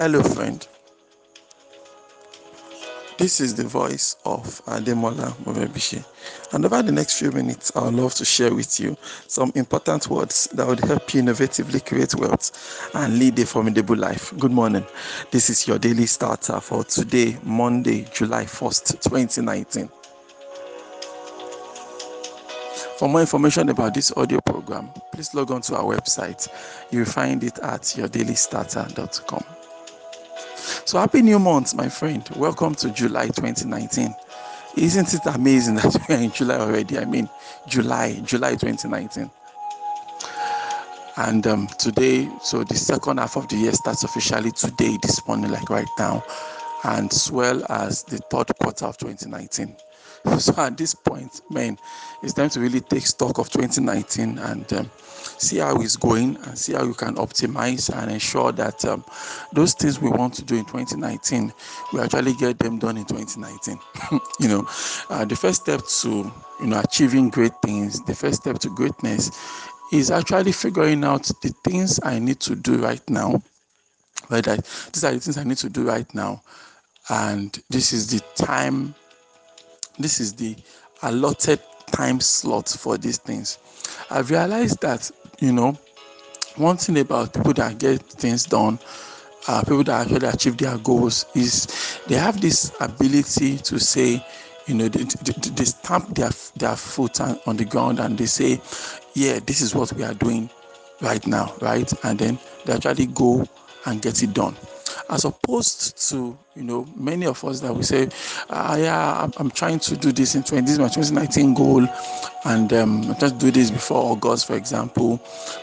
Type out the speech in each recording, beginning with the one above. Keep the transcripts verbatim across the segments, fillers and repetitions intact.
Hello friend, this is the voice of Ademola Mubibishi, and over the next few minutes I would love to share with you some important words that would help you innovatively create wealth and lead a formidable life. Good morning, this is your daily starter for today, Monday, July first, twenty nineteen. For more information about this audio program, please log on to our website. You will find it at your daily starter dot com. So happy new month, my friend. Welcome to July twenty nineteen. Isn't it amazing that we are in July already? I mean, July, July twenty nineteen. And um, today, so the second half of the year starts officially today, this morning, like right now, and as well as the third quarter of twenty nineteen. So at this point, man, it's time to really take stock of twenty nineteen and um, see how it's going and see how you can optimize and ensure that um, those things we want to do in twenty nineteen, we actually get them done in twenty nineteen. You know, uh, the first step to, you know, achieving great things, the first step to greatness is actually figuring out the things I need to do right now. Right? These are the things I need to do right now. And this is the time. This is the allotted time slot for these things. I've realized that, you know, one thing about people that get things done, uh, people that actually achieve their goals, is they have this ability to say, you know, they, they, they stamp their, their foot on the ground and they say, yeah, this is what we are doing right now, right? And then they actually go and get it done. As opposed to, you know, many of us that we say, ah, yeah, I'm, I'm trying to do this in twenty, this is my twenty nineteen goal, and um, I'm trying to do this before August, for example,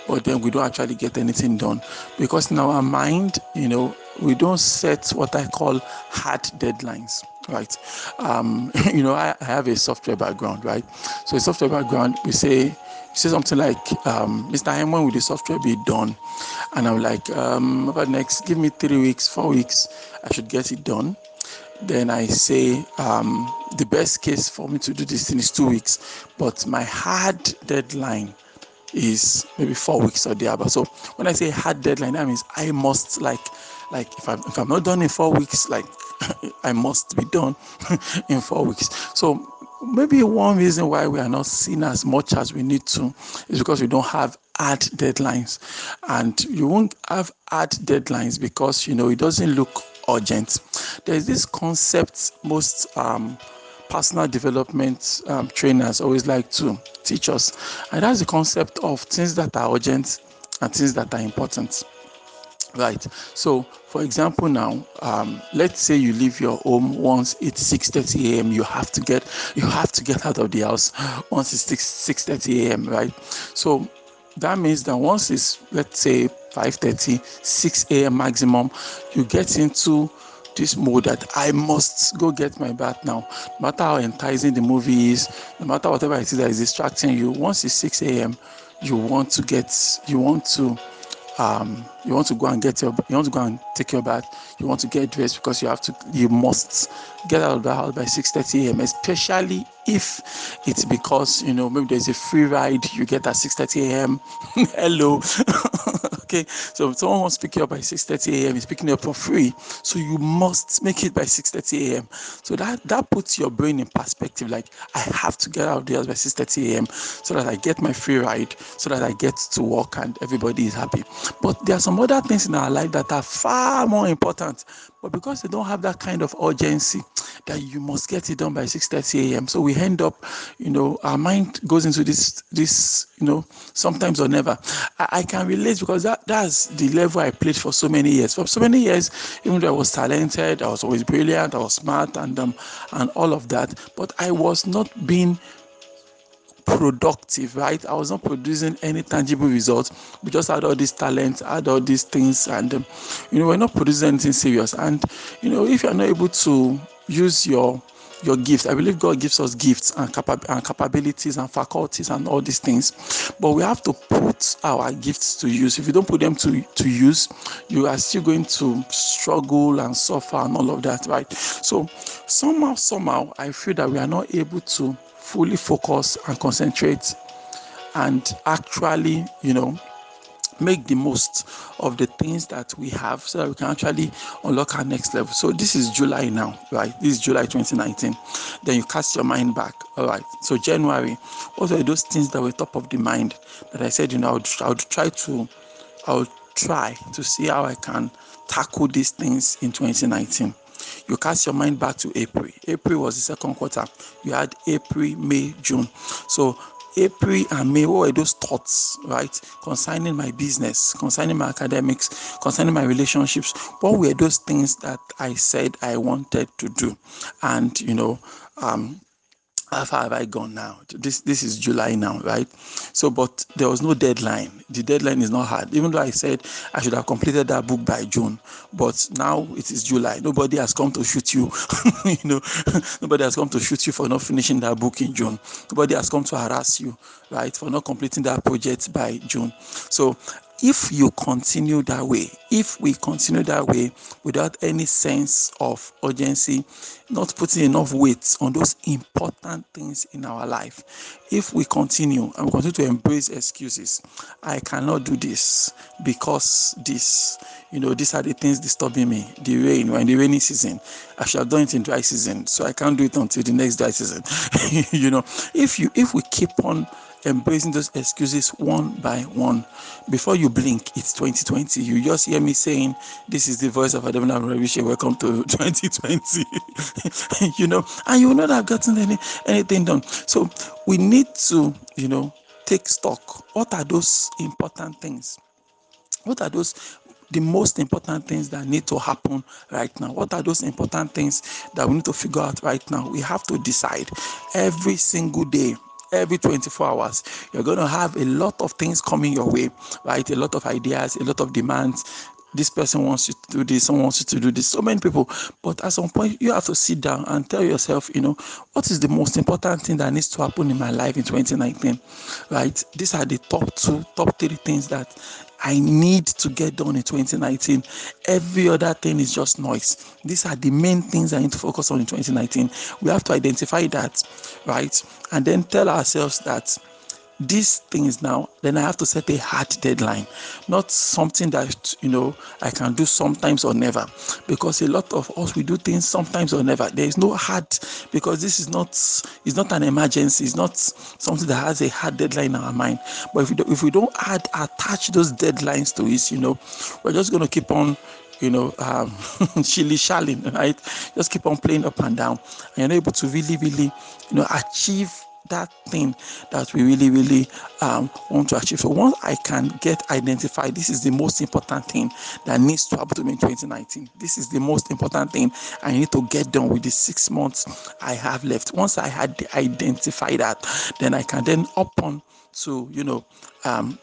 but then we don't actually get anything done. Because in our mind, you know, we don't set what I call hard deadlines, right? Um, you know, I, I have a software background, right? So a software background, we say, say something like, um, Mister Hemon, when will the software be done? And I'm like, um, about next, give me three weeks, four weeks, I should get it done. Then I say, um, the best case for me to do this thing is two weeks, but my hard deadline is maybe four weeks or thereabout. So when I say hard deadline, that means I must like, like if I'm, if I'm not done in four weeks, like I must be done in four weeks. So maybe one reason why we are not seen as much as we need to is because we don't have hard deadlines. And you won't have hard deadlines because, you know, it doesn't look urgent. There's this concept most um, personal development um, trainers always like to teach us. And that's the concept of things that are urgent and things that are important. Right. So, for example, now, um, let's say you leave your home once it's six thirty a m You have to get you have to get out of the house once it's six thirty a m Right. So that means that once it's, let's say, five thirty, six a m maximum, you get into this mode that I must go get my bath now. No matter how enticing the movie is, no matter whatever it is that is distracting you, once it's six a m, you want to get you want to. Um, you want to go and get your, you want to go and take your bath. You want to get dressed because you have to, you must get out of the house by six thirty a m Especially if it's because, you know, maybe there's a free ride you get at six thirty a m Hello. Okay. So if someone wants to pick you up by six thirty a m He's picking you up for free. So you must make it by six thirty a m So that, that puts your brain in perspective. Like, I have to get out of the house by six thirty a m so that I get my free ride, so that I get to work and everybody is happy. But there are some other things in our life that are far more important, but because they don't have that kind of urgency that you must get it done by six thirty a m So we end up, you know, our mind goes into this, this, you know, sometimes or never. I, I can relate because that, that's the level I played for so many years. For so many years, even though I was talented, I was always brilliant, I was smart, and um, and all of that, but I was not being productive, right? I was not producing any tangible results. We just had all these talents, had all these things, and um, you know, we're not producing anything serious. And you know, if you're not able to use your your gifts, I believe God gives us gifts and, capa- and capabilities and faculties and all these things, but we have to put our gifts to use. If you don't put them to to use, you are still going to struggle and suffer and all of that, right? So somehow, somehow, I feel that we are not able to fully focus and concentrate and actually, you know, make the most of the things that we have so that we can actually unlock our next level. So this is July now, right? This is July twenty nineteen. Then you cast your mind back, all right? So January, what were those things that were top of the mind that I said, you know, I would, I would try to, I would try to see how I can tackle these things in twenty nineteen. You cast your mind back to April. April was the second quarter. You had April, May, June. So April and May, what were those thoughts, right? Concerning my business, concerning my academics, concerning my relationships. What were those things that I said I wanted to do? And, you know, um, how far have I gone now? This this is July now, right? So, but there was no deadline. The deadline is not hard. Even though I said I should have completed that book by June, but now it is July. Nobody has come to shoot you. you know, nobody has come to shoot you for not finishing that book in June. Nobody has come to harass you, right, for not completing that project by June. So, if you continue that way, if we continue that way without any sense of urgency, not putting enough weight on those important things in our life, if we continue and we continue to embrace excuses, I cannot do this because this, you know, these are the things disturbing me. The rain, we're in the rainy season. I should have done it in dry season, so I can't do it until the next dry season. you know, if you if we keep on embracing those excuses one by one, before you blink, it's twenty twenty. You just hear me saying, "This is the voice of Ademola Mubibishi. Welcome to twenty twenty." you know, and you will not have gotten any anything done. So we need to, you know, take stock. What are those important things? What are those? The most important things that need to happen right now. What are those important things that we need to figure out right now? We have to decide every single day. Every twenty-four hours, you're going to have a lot of things coming your way, right? A lot of ideas, a lot of demands. This person wants you to do this, someone wants you to do this, so many people. But at some point, you have to sit down and tell yourself, you know, what is the most important thing that needs to happen in my life in twenty nineteen, right? These are the top two, top three things that I need to get done in twenty nineteen. Every other thing is just noise. These are the main things I need to focus on in twenty nineteen. We have to identify that, right? And then tell ourselves that these things now, then I have to set a hard deadline, not something that, you know, I can do sometimes or never, because a lot of us, we do things sometimes or never. There is no hard, because this is not, it's not an emergency. It's not something that has a hard deadline in our mind. But if we, do, if we don't add, attach those deadlines to it, you know, we're just going to keep on, you know, um, shilly-shallying, right? Just keep on playing up and down. And you're not able to really, really, you know, achieve that thing that we really really um want to achieve. So once I can get identified, this is the most important thing that needs to happen to me in twenty nineteen, this is the most important thing I need to get done with the six months I have left. Once I had identified that, then I can then up on to, you know, um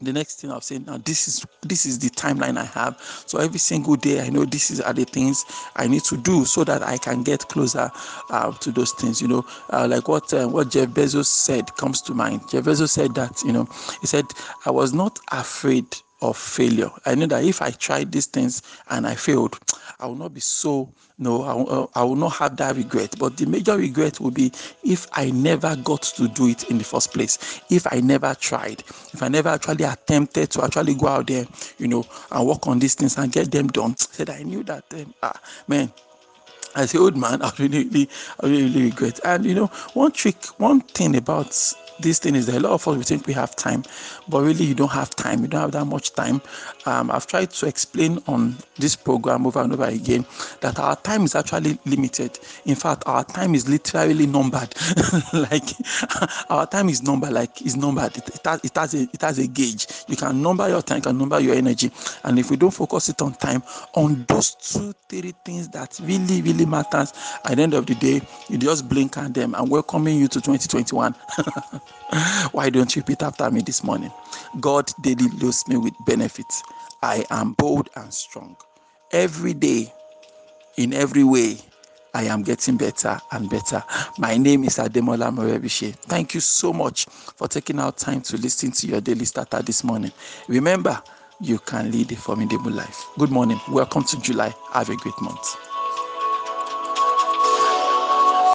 the next thing I've said, now this is this is the timeline I have. So every single day I know this is are the things I need to do so that I can get closer uh, to those things. You know, uh, like what uh, what Jeff Bezos said comes to mind. Jeff Bezos said that, you know, he said, "I was not afraid of failure. I know that if I tried these things and I failed, I will not be so, no, I will, I will not have that regret. But the major regret will be if I never got to do it in the first place, if I never tried, if I never actually attempted to actually go out there, you know, and work on these things and get them done." I said, I knew that, um, ah, man, as an old man, I really, I really regret. And, you know, one trick, one thing about this thing is that a lot of us, we think we have time, but really you don't have time. You don't have that much time. Um, I've tried to explain on this program over and over again that our time is actually limited. In fact, our time is literally numbered. Like our time is numbered, like it's numbered. It, it, has, it, has a, it has a gauge. You can number your time, you can number your energy. And if we don't focus it on time, on those two, three things that really, really matters, at the end of the day, you just blink at them and welcoming you to twenty twenty-one. Why don't you repeat after me this morning? God daily loads me with benefits. I am bold and strong. Every day, in every way, I am getting better and better. My name is Ademola Mubibishi. Thank you so much for taking out time to listen to Your Daily Starter this morning. Remember, you can lead a formidable life. Good morning. Welcome to July. Have a great month.